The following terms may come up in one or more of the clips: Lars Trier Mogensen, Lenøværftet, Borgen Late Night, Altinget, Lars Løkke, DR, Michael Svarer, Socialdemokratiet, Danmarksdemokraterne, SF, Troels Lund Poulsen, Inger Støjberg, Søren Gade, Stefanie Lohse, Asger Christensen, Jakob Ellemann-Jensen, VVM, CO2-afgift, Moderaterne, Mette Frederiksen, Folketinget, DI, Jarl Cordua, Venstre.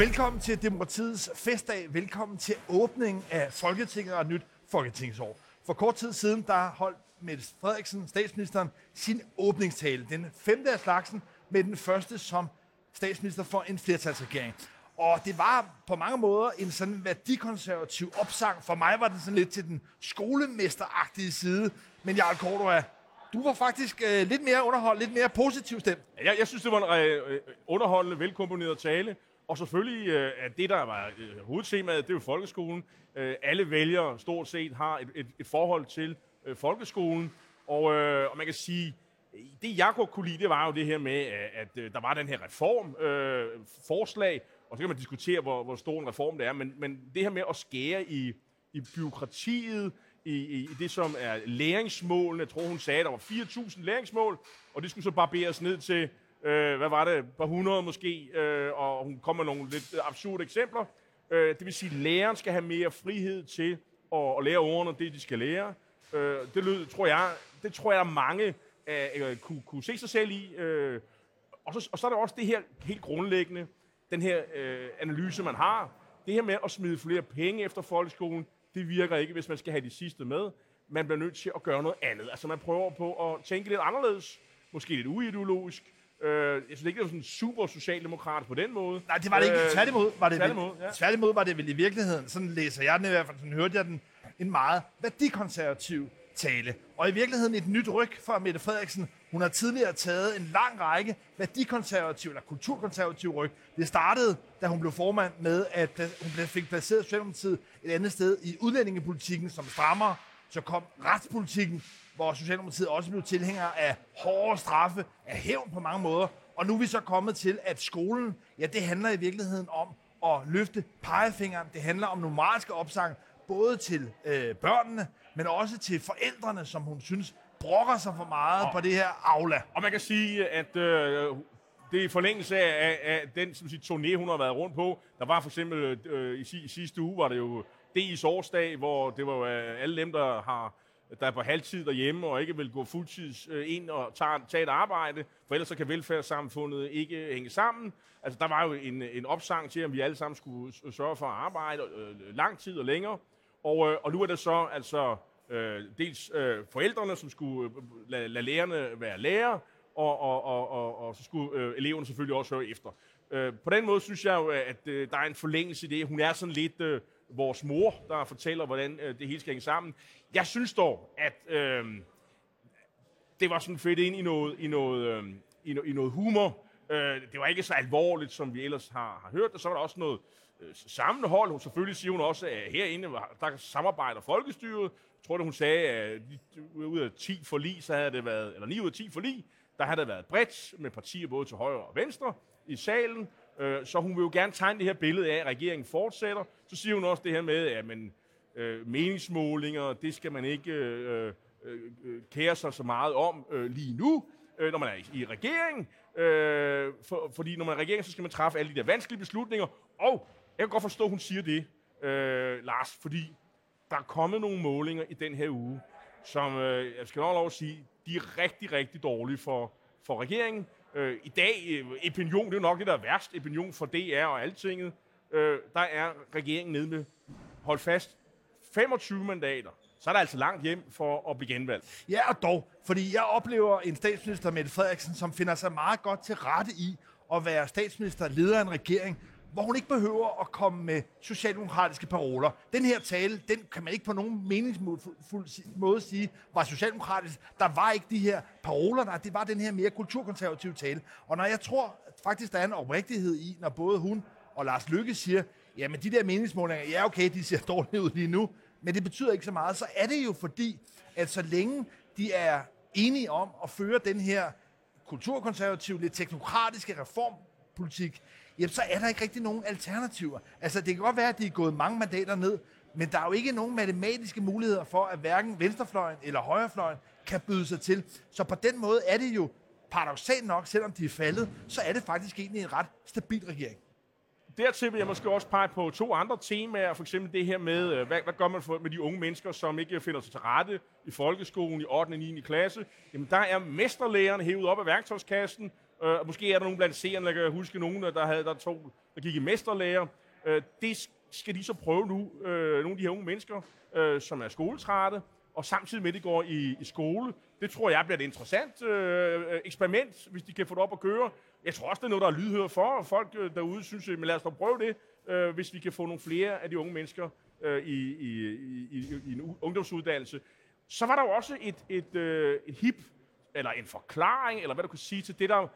Velkommen til Demokratiets festdag. Velkommen til åbningen af Folketinget og et nyt folketingsår. For kort tid siden, der holdt Mette Frederiksen, statsministeren, sin åbningstale. Den femte af slagsen med den første som statsminister for en flertalsregering. Og det var på mange måder en sådan værdikonservativ opsang. For mig var den sådan lidt til den skolemesteragtige side. Men Jarl Cordua, du var faktisk lidt mere underholdt, lidt mere positiv stemt. Jeg synes, det var en underholdende, velkomponeret tale. Og selvfølgelig, at det, der var hovedtemaet, det er jo folkeskolen. Alle vælgere stort set har et forhold til folkeskolen. Og man kan sige, det Jakob kunne lide, det var jo det her med, at der var den her reformforslag. Og så kan man diskutere, hvor stor en reform det er. Men det her med at skære i bureaukratiet, i det, som er læringsmålene. Jeg tror, hun sagde, der var 4.000 læringsmål, og det skulle så barberes ned til, hvad var det, par 100 måske, og hun kom med nogle lidt absurde eksempler. Det vil sige, at læreren skal have mere frihed til at lære ordene det, de skal lære. Det lød, tror jeg, mange kunne se sig selv i. Og så er der også det her helt grundlæggende, den her analyse, man har. Det her med at smide flere penge efter folkeskolen, det virker ikke, hvis man skal have de sidste med. Man bliver nødt til at gøre noget andet. Altså, man prøver på at tænke lidt anderledes. Måske lidt uideologisk. Jeg synes ikke, det var sådan super socialdemokrat på den måde. Nej, det var det ikke. Tværtimod var det tværtimod var det vel i virkeligheden. Sådan læser jeg den i hvert fald. Sådan hørte jeg den. En meget værdikonservativ tale. Og i virkeligheden et nyt ryg fra Mette Frederiksen. Hun har tidligere taget en lang række værdikonservative eller kulturkonservative ryg. Det startede, da hun blev formand med, at hun fik placeret Socialdemokratiet et andet sted i udlændingepolitikken som strammer. Så kom retspolitikken, hvor Socialdemokratiet også blev tilhængere af hårdere straffe, af hævn på mange måder. Og nu er vi så kommet til, at skolen, ja, det handler i virkeligheden om at løfte pegefingeren. Det handler om moralske opsang, både til børnene, men også til forældrene, som hun synes brokker sig for meget på det her aula. Og man kan sige, at det er i forlængelse af den turné, hun har været rundt på. Der var for eksempel i sidste uge, var det jo DI's årsdag, hvor det var jo alle dem, der er på halvtid derhjemme og ikke vil gå fuldtids ind og tage et arbejde, for ellers så kan velfærdssamfundet ikke hænge sammen. Altså, der var jo en opsang til, om vi alle sammen skulle sørge for at arbejde lang tid og længere. Og nu er det så altså dels forældrene, som skulle lade lærerne være lærer, og så skulle eleverne selvfølgelig også høre efter. På den måde synes jeg jo, at der er en forlængelse i det. Hun er sådan lidt vores mor, der fortæller, hvordan det hele skal hænge sammen. Jeg synes dog, at det var sådan fedt ind i noget humor. Det var ikke så alvorligt, som vi ellers har hørt. Og så var der også noget sammenhold. Hun selvfølgelig siger hun også, at herinde der samarbejder folkestyret. Jeg tror, at hun sagde, at ud af 10 forlig, så havde det været, eller 9 ud af 10 forlig, der havde det været bredt med partier både til højre og venstre i salen. Så hun vil jo gerne tegne det her billede af, at regeringen fortsætter. Så siger hun også det her med, at meningsmålinger, det skal man ikke kære sig så meget om lige nu, når man er i regering. Fordi når man er i regering, så skal man træffe alle de der vanskelige beslutninger. Og jeg kan godt forstå, at hun siger det, Lars, fordi der er kommet nogle målinger i den her uge, som jeg skal nok lov at sige, de er rigtig, rigtig dårlige for regeringen. I dag, opinion, det er jo nok det, der er værst, opinion for DR og Altinget, der er regeringen nede med, hold fast, 25 mandater. Så er der altså langt hjem for at blive genvalgt. Ja, og dog, fordi jeg oplever en statsminister, Mette Frederiksen, som finder sig meget godt til rette i at være statsminister, leder af en regering, hvor hun ikke behøver at komme med socialdemokratiske paroler. Den her tale, den kan man ikke på nogen meningsfuld måde sige, var socialdemokratisk. Der var ikke de her paroler, det var den her mere kulturkonservative tale. Og når jeg tror faktisk, der er en oprigtighed i, når både hun og Lars Løkke siger, jamen de der meningsmålinger, ja okay, de ser dårligt ud lige nu, men det betyder ikke så meget, så er det jo fordi, at så længe de er enige om at føre den her kulturkonservative, lidt teknokratiske reformpolitik, jamen, så er der ikke rigtig nogen alternativer. Altså, det kan godt være, at de er gået mange mandater ned, men der er jo ikke nogen matematiske muligheder for, at hverken venstrefløjen eller højrefløjen kan byde sig til. Så på den måde er det jo paradoksalt nok, selvom de er faldet, så er det faktisk egentlig en ret stabil regering. Dertil vil jeg måske også pege på to andre temaer, for eksempel det her med, hvad gør man med de unge mennesker, som ikke finder sig til rette i folkeskolen i 8. og 9. klasse. Jamen, der er mesterlærerne hævet op af værktøjskassen, Måske er der nogen blandt seerne, der kan huske nogen, der gik i mesterlærer. Det skal de så prøve nu, nogle af de her unge mennesker, som er skoletrætte, og samtidig med det går i skole. Det tror jeg bliver et interessant eksperiment, hvis de kan få det op at køre. Jeg tror også, det er noget, der er lydhør for, og folk derude synes, men lad os da prøve det, hvis vi kan få nogle flere af de unge mennesker i en ungdomsuddannelse. Så var der jo også et hip, eller en forklaring, eller hvad du kan sige til det, der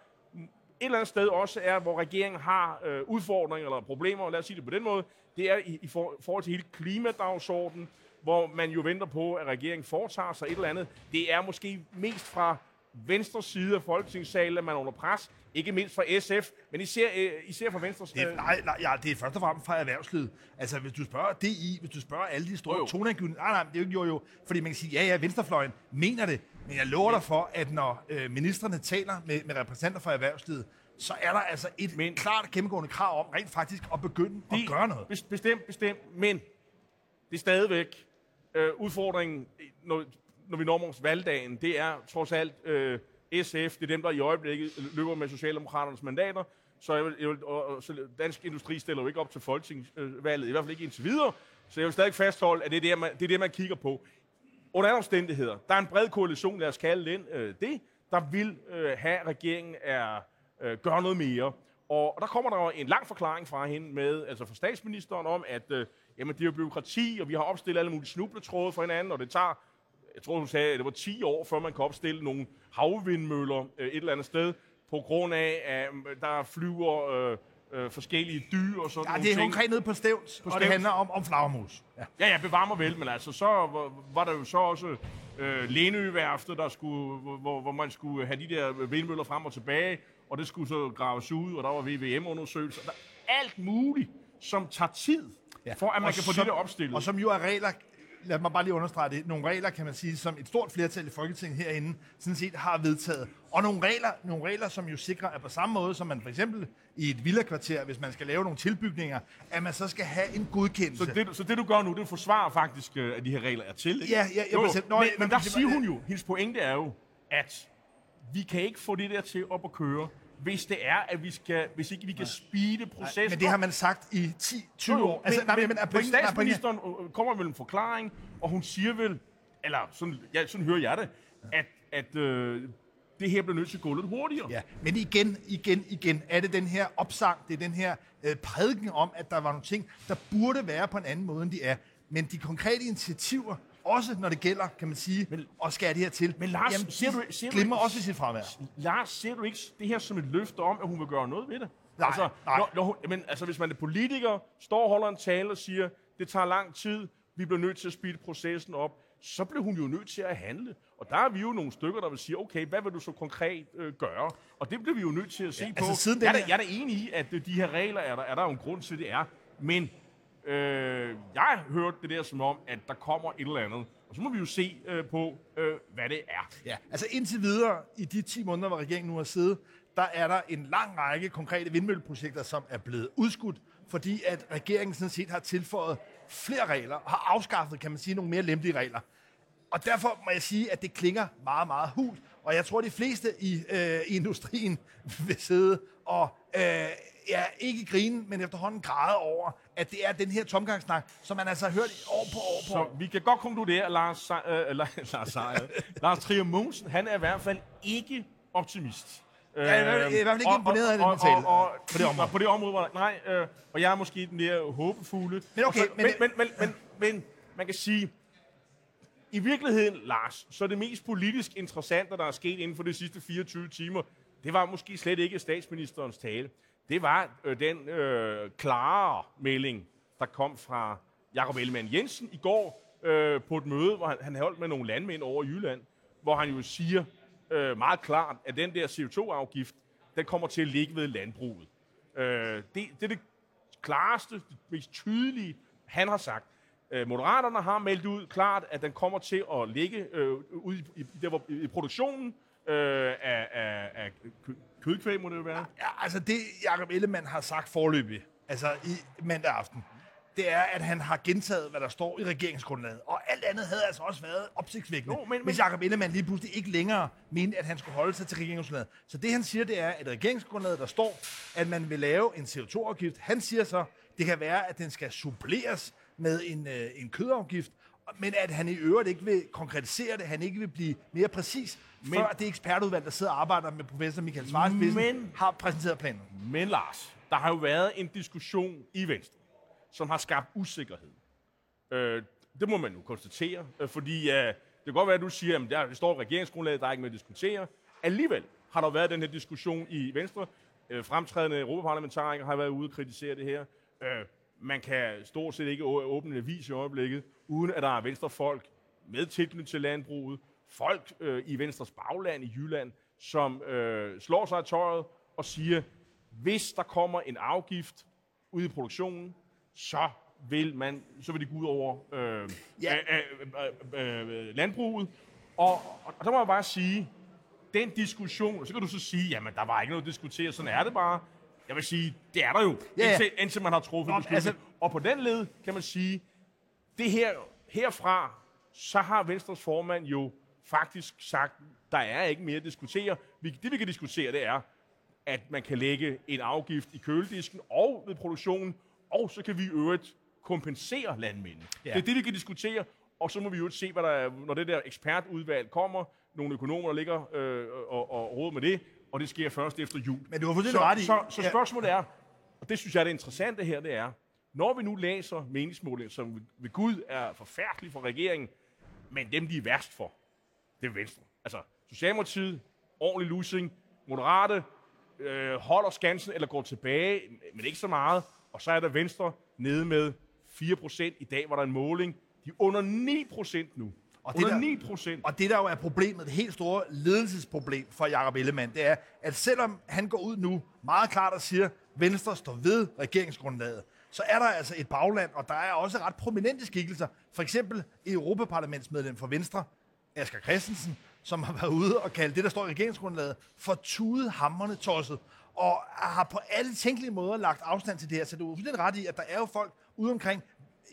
et eller andet sted også er, hvor regeringen har udfordringer eller problemer, og lad os sige det på den måde, det er i forhold til hele klimadagsordenen, hvor man jo venter på, at regeringen foretager sig et eller andet. Det er måske mest fra venstre side af Folketingssalen, at man er under pres, ikke mindst fra SF, men især fra venstre side. Nej, det er først og fremmest fra erhvervslivet. Altså, hvis du spørger DI, hvis du spørger alle de store toneangivende, nej, det er jo ikke jo. Fordi man kan sige, ja, venstrefløjen mener det, men jeg lover dig for, at når ministerne taler med repræsentanter fra erhvervslivet, så er der altså et klart gennemgående krav om rent faktisk at begynde at gøre noget. Bestemt, men det er stadigvæk udfordringen, når vi når valgdagen, det er trods alt SF, det er dem, der i øjeblikket løber med Socialdemokraternes mandater, så dansk industri stiller jo ikke op til folketingsvalget, i hvert fald ikke indtil videre, så jeg vil stadig fastholde, at det er det, man kigger på. Under andre omstændigheder, der er en bred koalition, lad os kalde den det, der vil have, at regeringen gør noget mere. Og der kommer der jo en lang forklaring fra hende med, altså fra statsministeren om, at jamen, det er jo byråkrati, og vi har opstillet alle mulige snubletråde for hinanden, og det tager, jeg tror, hun sagde, at det var 10 år, før man kan opstille nogle havvindmøller et eller andet sted, på grund af, at der flyver forskellige dyr og sådan nogle ting. Ja, det er konkret nede på Stevns, og det handler om flagermus. Ja, bevar mig vel, men altså, så var der jo så også Lenøværftet, der skulle, hvor man skulle have de der vindmøller frem og tilbage, og det skulle så graves ud, og der var VVM-undersøgelser. Der alt muligt, som tager tid, for at man kan få det opstillet. Og som jo er regler, lad mig bare lige understrege det, nogle regler, kan man sige, som et stort flertal i Folketinget herinde sådan set har vedtaget. Og nogle regler, som jo sikrer, at på samme måde, som man for eksempel i et villakvarter, hvis man skal lave nogle tilbygninger, at man så skal have en godkendelse. Så det du gør nu, det forsvarer faktisk, at de her regler er til, ikke? Men der siger hun jo, hendes pointe er jo, at vi kan ikke få det der til op at køre, hvis det er, at hvis ikke vi kan speede processen. Men det har man sagt i 10-20 år. Men statsministeren kommer vel en forklaring, og hun siger vel, eller sådan hører jeg det, at det her bliver nødt til at gå lidt hurtigere. Ja, men igen, er det den her opsang, det er den her prædiken om, at der var nogle ting, der burde være på en anden måde, end de er. Men de konkrete initiativer, også når det gælder, kan man sige, og skære det her til. Men Lars, glemmer også sit fravær. Lars, ser du ikke det her som et løfte om, at hun vil gøre noget ved det? Nej, altså, nej. Men hvis man er politiker, står og holder en tale og siger, det tager lang tid, vi bliver nødt til at speede processen op, så bliver hun jo nødt til at handle. Og der er vi jo nogle stykker, der vil sige, okay, hvad vil du så konkret gøre? Og det bliver vi jo nødt til at se på. Altså, jeg er da enig i, at de her regler er der jo en grund til, det er. Men jeg hørte det der som om, at der kommer et eller andet, og så må vi jo se på, hvad det er. Ja, altså indtil videre, i de 10 måneder, hvor regeringen nu har siddet, der er der en lang række konkrete vindmølleprojekter, som er blevet udskudt, fordi at regeringen sådan set har tilføjet flere regler, og har afskaffet, kan man sige, nogle mere lempelige regler. Og derfor må jeg sige, at det klinger meget, meget hult, og jeg tror, at de fleste i industrien vil sidde og ikke grine, men efterhånden græde over, at det er den her tomgangssnak, som man altså har hørt år på år på. Så vi kan godt konkludere, at Lars Trier Mogensen, han er i hvert fald ikke optimist. Jeg er i hvert fald ikke imponeret af det, man taler. På det område var der, nej, og jeg er måske den der håbefulde. Men man kan sige, i virkeligheden, Lars, så det mest politisk interessante, der er sket inden for de sidste 24 timer, det var måske slet ikke statsministerens tale. Det var den klare melding, der kom fra Jakob Ellemann-Jensen i går på et møde, hvor han holdt med nogle landmænd over i Jylland, hvor han jo siger meget klart, at den der CO2-afgift, den kommer til at ligge ved landbruget. Det er det klareste, det mest tydelige, han har sagt. Moderaterne har meldt ud klart, at den kommer til at ligge ude i produktionen, af kødkvæg, må det jo være? Ja, altså det Jakob Ellemann har sagt foreløbig, altså i mandag aften, det er, at han har gentaget, hvad der står i regeringsgrundlaget, og alt andet havde altså også været opsigtsvækkende, hvis Jakob Ellemann lige pludselig ikke længere mente, at han skulle holde sig til regeringsgrundlaget. Så det, han siger, det er, at regeringsgrundlaget, der står, at man vil lave en CO2-afgift, han siger så, det kan være, at den skal suppleres med en kødafgift, men at han i øvrigt ikke vil konkretisere det, han ikke vil blive mere præcis, men, før det ekspertudvalg, der sidder og arbejder med professor Michael Svarer spidsen, har præsenteret planen. Men Lars, der har jo været en diskussion i Venstre, som har skabt usikkerhed. Det må man jo konstatere, fordi det kan godt være, at du siger, at der står regeringsgrundlaget, der er ikke med at diskutere. Alligevel har der været den her diskussion i Venstre. Fremtrædende europaparlamentarikere har været ude og kritisere det her. Man kan stort set ikke åbne en avis i øjeblikket, uden at der er venstrefolk med tilknytning til landbruget, folk i Venstres bagland i Jylland, som slår sig i tøjet og siger, hvis der kommer en afgift ude i produktionen, så vil det gå ud over landbruget. Og der må jeg bare sige, den diskussion, så kan du så sige, jamen der var ikke noget at diskutere, sådan er det bare. Jeg vil sige, det er der jo, indtil man har truffet beslutning. Altså, og på den led kan man sige, det herfra, så har Venstres formand jo faktisk sagt, der er ikke mere at diskutere. Det vi kan diskutere, det er, at man kan lægge en afgift i køledisken og ved produktionen, og så kan vi i øvrigt kompensere landmændene. Ja. Det er det, vi kan diskutere, og så må vi jo se, hvad der er, når det der ekspertudvalg kommer, nogle økonomer, der ligger og råder med det, og det sker først efter jul. Men du har fået det ret i. Så spørgsmålet er, og det synes jeg er det interessante her, det er, når vi nu læser meningsmålinger, som ved Gud er forfærdelige for regeringen, men dem, de er værst for, det er Venstre. Altså, Socialdemokratiet, ordentlig losing, Moderate, holder skansen eller går tilbage, men ikke så meget. Og så er der Venstre nede med 4%. I dag var der en måling. De er under 9% nu. Og det, der jo er problemet, det helt store ledelsesproblem for Jakob Ellemann, det er, at selvom han går ud nu meget klart og siger, at Venstre står ved regeringsgrundlaget, så er der altså et bagland, og der er også ret prominente skikkelser. For eksempel europaparlamentsmedlem for Venstre, Asger Christensen, som har været ude og kaldt det, der står i regeringsgrundlaget, for tudehamrende tosset, og har på alle tænkelige måder lagt afstand til det her. Så du er fuldstændig ret i, at der er jo folk ude omkring.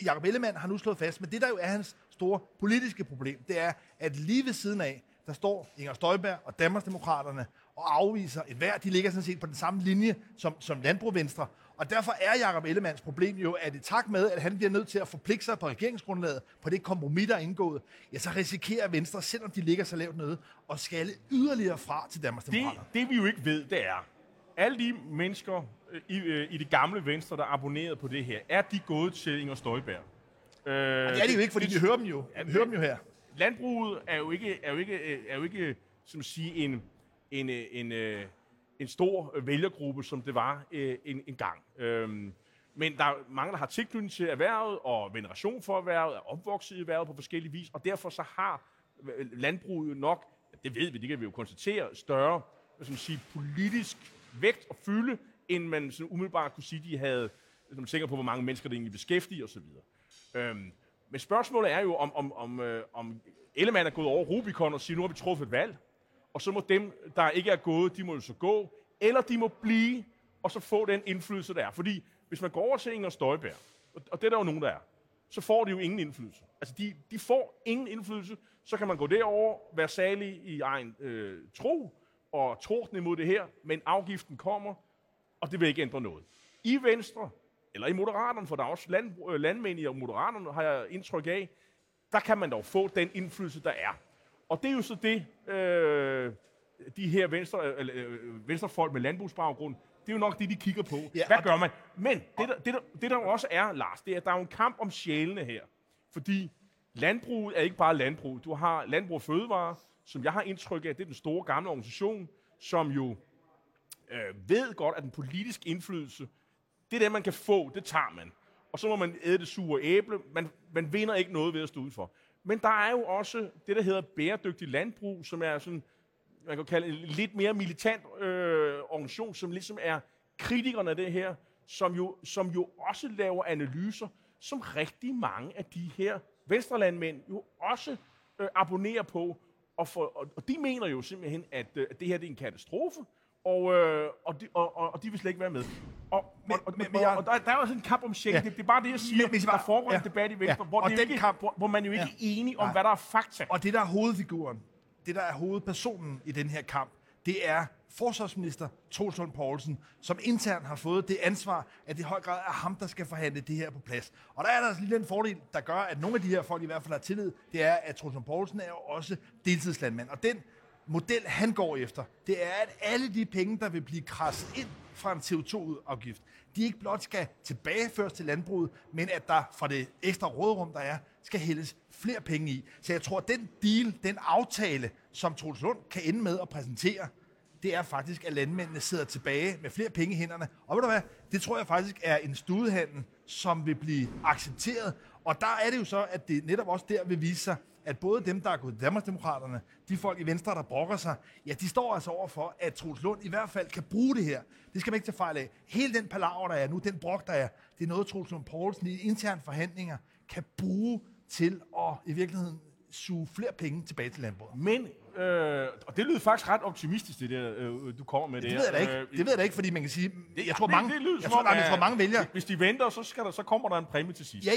Jakob Ellemann har nu slået fast, men det, der jo er hans store politiske problem, det er, at lige ved siden af, der står Inger Støjberg og Danmarksdemokraterne og afviser et værd. De ligger sådan set på den samme linje som Landbrug-Venstre. Og derfor er Jakob Ellemanns problem jo, at i takt med, at han bliver nødt til at forpligte sig på regeringsgrundlaget, på det kompromis, der er indgået, ja, så risikerer Venstre, selvom de ligger så lavt nede, at skalle yderligere fra til Danmarksdemokraterne. Det vi jo ikke ved, det er, alle de mennesker i det gamle Venstre, der abonnerede på det her, er de gået til Inger Støjberg? Det er de jo ikke, fordi de hører dem jo. Vi hører dem jo her. Landbruget er jo ikke som sige, en stor vælgergruppe, som det var engang. Men der er mange, der har tilknytning til erhvervet, og veneration for erhvervet, er opvokset i erhvervet på forskellige vis, og derfor så har landbruget nok, det ved vi, det kan vi jo konstatere, større som sige, politisk vægt og fylde, end man sådan umiddelbart kunne sige, de havde, når man tænker på, hvor mange mennesker det egentlig beskæftiger osv. Men spørgsmålet er jo, om Ellemann er gået over Rubicon og siger, nu har vi truffet et valg, og så må dem, der ikke er gået, de må jo så gå, eller de må blive, og så få den indflydelse, der er. Fordi hvis man går over til Inger Støjberg, og det er der jo nogen, der er, så får de jo ingen indflydelse. Altså, de får ingen indflydelse, så kan man gå derover, være salig i egen tro, og tordne imod det her, men afgiften kommer, og det vil ikke ændre noget. I Venstre, eller i Moderaterne, for der er også landmænd i og Moderaterne, har jeg indtryk af, der kan man dog få den indflydelse, der er. Og det er jo så det, de her venstrefolk med landbrugsbaggrund, det er jo nok det, de kigger på. Ja, hvad gør man? Men det der også er, Lars, det er, at der er en kamp om sjælene her. Fordi landbruget er ikke bare landbrug. Du har landbrug og fødevarer, som jeg har indtryk af, det er den store gamle organisation, som jo ved godt, at den politiske indflydelse, det er det, man kan få, det tager man. Og så må man æde det sure æble. Man vinder ikke noget ved at stå udenfor. Men der er jo også det, der hedder bæredygtig landbrug, som er sådan, man kan kalde en lidt mere militant organisation, som ligesom er kritikerne af det her, som jo også laver analyser, som rigtig mange af de her venstrelandmænd jo også abonnerer på. Og de mener jo simpelthen, at det her det er en katastrofe, Og de vil slet ikke være med. Og der er også en kamp om Schengen. Ja. Det er bare det, jeg siger. Men, der foregår en debat i Venstre, hvor man jo ikke er enig om, hvad der er fakta. Og det, der er hovedfiguren, det, der er hovedpersonen i den her kamp, det er forsvarsminister Troels Lund Poulsen, som internt har fået det ansvar, at det i høj grad er ham, der skal forhandle det her på plads. Og der er der altså lige en fordel, der gør, at nogle af de her folk i hvert fald har tillid, det er, at Troels Lund Poulsen er jo også deltidslandmand. Og den model, han går efter, det er, at alle de penge, der vil blive kradset ind fra en CO2-afgift, de ikke blot skal tilbageføres til landbruget, men at der fra det ekstra råderum, der er, skal hældes flere penge i. Så jeg tror, at den deal, den aftale, som Troels Lund kan ende med at præsentere, det er faktisk, at landmændene sidder tilbage med flere penge i hænderne. Og ved du hvad, det tror jeg faktisk er en studehandel, som vil blive accepteret. Og der er det jo så, at det netop også der vil vise sig, at både dem, der er gået til Danmarksdemokraterne, de folk i Venstre, der brokker sig, ja, de står altså over for, at Troels Lund i hvert fald kan bruge det her. Det skal man ikke tage fejl af. Hele den palaver, der er nu, den brok, der er, det er noget, Troels Lund Poulsen i interne forhandlinger kan bruge til at i virkeligheden suge flere penge tilbage til landbruget. Men, og det lyder faktisk ret optimistisk, det der, du kommer med det her. Det ved jeg da ikke, fordi man kan sige, jeg tror mange vælger. Hvis de venter, så kommer der en præmie til sidst.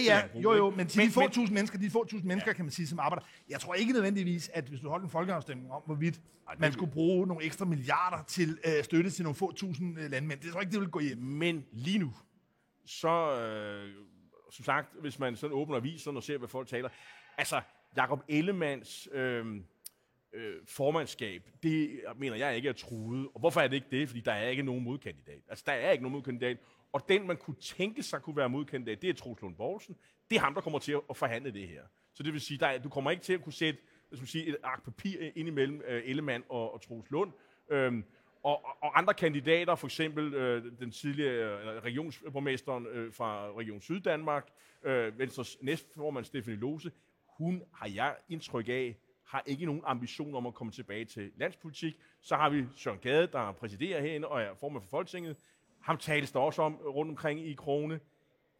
Men de få tusind mennesker, kan man sige, som arbejder. Jeg tror ikke nødvendigvis, at hvis du holdt en folkeafstemning om, hvorvidt man skulle bruge nogle ekstra milliarder til støtte til nogle få tusind landmænd, det tror jeg ikke, det vil gå hjem. Men lige nu, så som sagt, hvis man sådan åbner aviserne og ser, hvad folk taler, altså, Jakob Ellemanns formandskab, det mener jeg ikke er truet. Og hvorfor er det ikke det? Fordi der er ikke nogen modkandidat. Altså, der er ikke nogen modkandidat. Og den, man kunne tænke sig kunne være modkandidat, det er Troels Lund Poulsen. Det er ham, der kommer til at forhandle det her. Så det vil sige, du kommer ikke til at kunne sætte et ark papir ind imellem Ellemann og Troels Lund. Og andre kandidater, for eksempel den tidligere regionsborgmesteren fra Region Syddanmark, Venstres næstformand Stefanie Lohse, hun, har jeg indtryk af, har ikke nogen ambition om at komme tilbage til landspolitik. Så har vi Søren Gade, der præsiderer herinde og er formand for Folketinget. Ham tales der også om rundt omkring i krogene.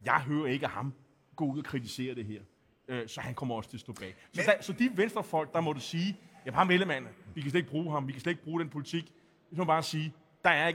Jeg hører ikke ham gå ud og kritisere det her. Så han kommer også til at stå bag. Så de venstrefolk, der måtte sige, jamen ham Ellemann, vi kan slet ikke bruge ham, vi kan slet ikke bruge den politik. Vi må bare sige, der er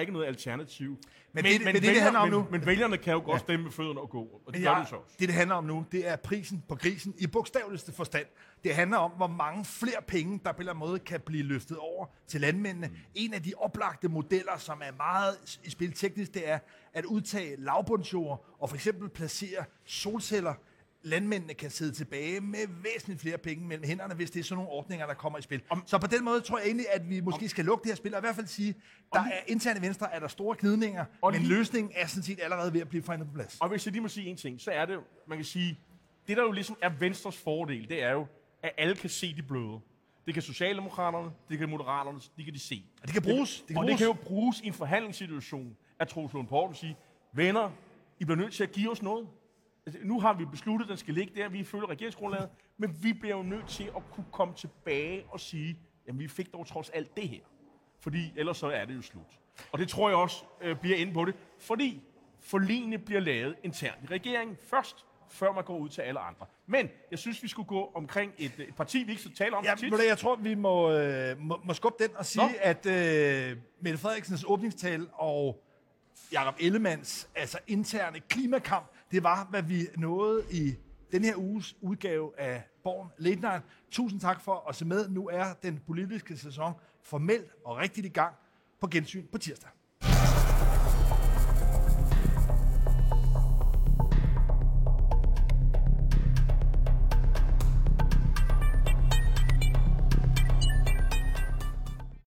ikke noget alternativ. Men vælgerne kan jo godt stemme med fødderne og gå. Og det gør det så også. Det handler om nu, det er prisen på grisen i bogstaveligste forstand. Det handler om, hvor mange flere penge, der på en eller anden måde kan blive løftet over til landmændene. En af de oplagte modeller, som er meget i spil teknisk, det er at udtage lavbundsjord og for eksempel placere solceller. Landmændene kan sidde tilbage med væsentligt flere penge mellem hænderne, hvis det er sådan nogle ordninger, der kommer i spil. Så på den måde tror jeg egentlig, at vi måske skal lukke det her spil, og i hvert fald sige, der er interne venstre, er der store gnidninger, men løsningen er sådan set allerede ved at blive forhandlet på plads. Og hvis jeg lige må sige en ting, så er det, man kan sige, det der jo ligesom er Venstres fordel, det er jo, at alle kan se de bløde. Det kan Socialdemokraterne, det kan Moderaterne, det kan de se. Og det kan bruges. Det kan jo bruges i en forhandlingssituation, at Troels Lund Poulsen siger, venner, I bliver nødt til at give os noget. Nu har vi besluttet, at den skal ligge der, vi følger regeringsgrundlaget, men vi bliver jo nødt til at kunne komme tilbage og sige, jamen vi fik dog trods alt det her, fordi ellers så er det jo slut. Og det tror jeg også bliver inde på det, fordi forligene bliver lavet internt i regeringen først, før man går ud til alle andre. Men jeg synes, vi skulle gå omkring et parti, vi ikke skal tale om. Jeg tror, vi må skubbe den og sige, at Mette Frederiksens åbningstale og Jakob Ellemanns interne klimakamp, det var, hvad vi nåede i den her uges udgave af Borgen Late Night. Tusind tak for at se med. Nu er den politiske sæson formelt og rigtigt i gang. På gensyn på tirsdag.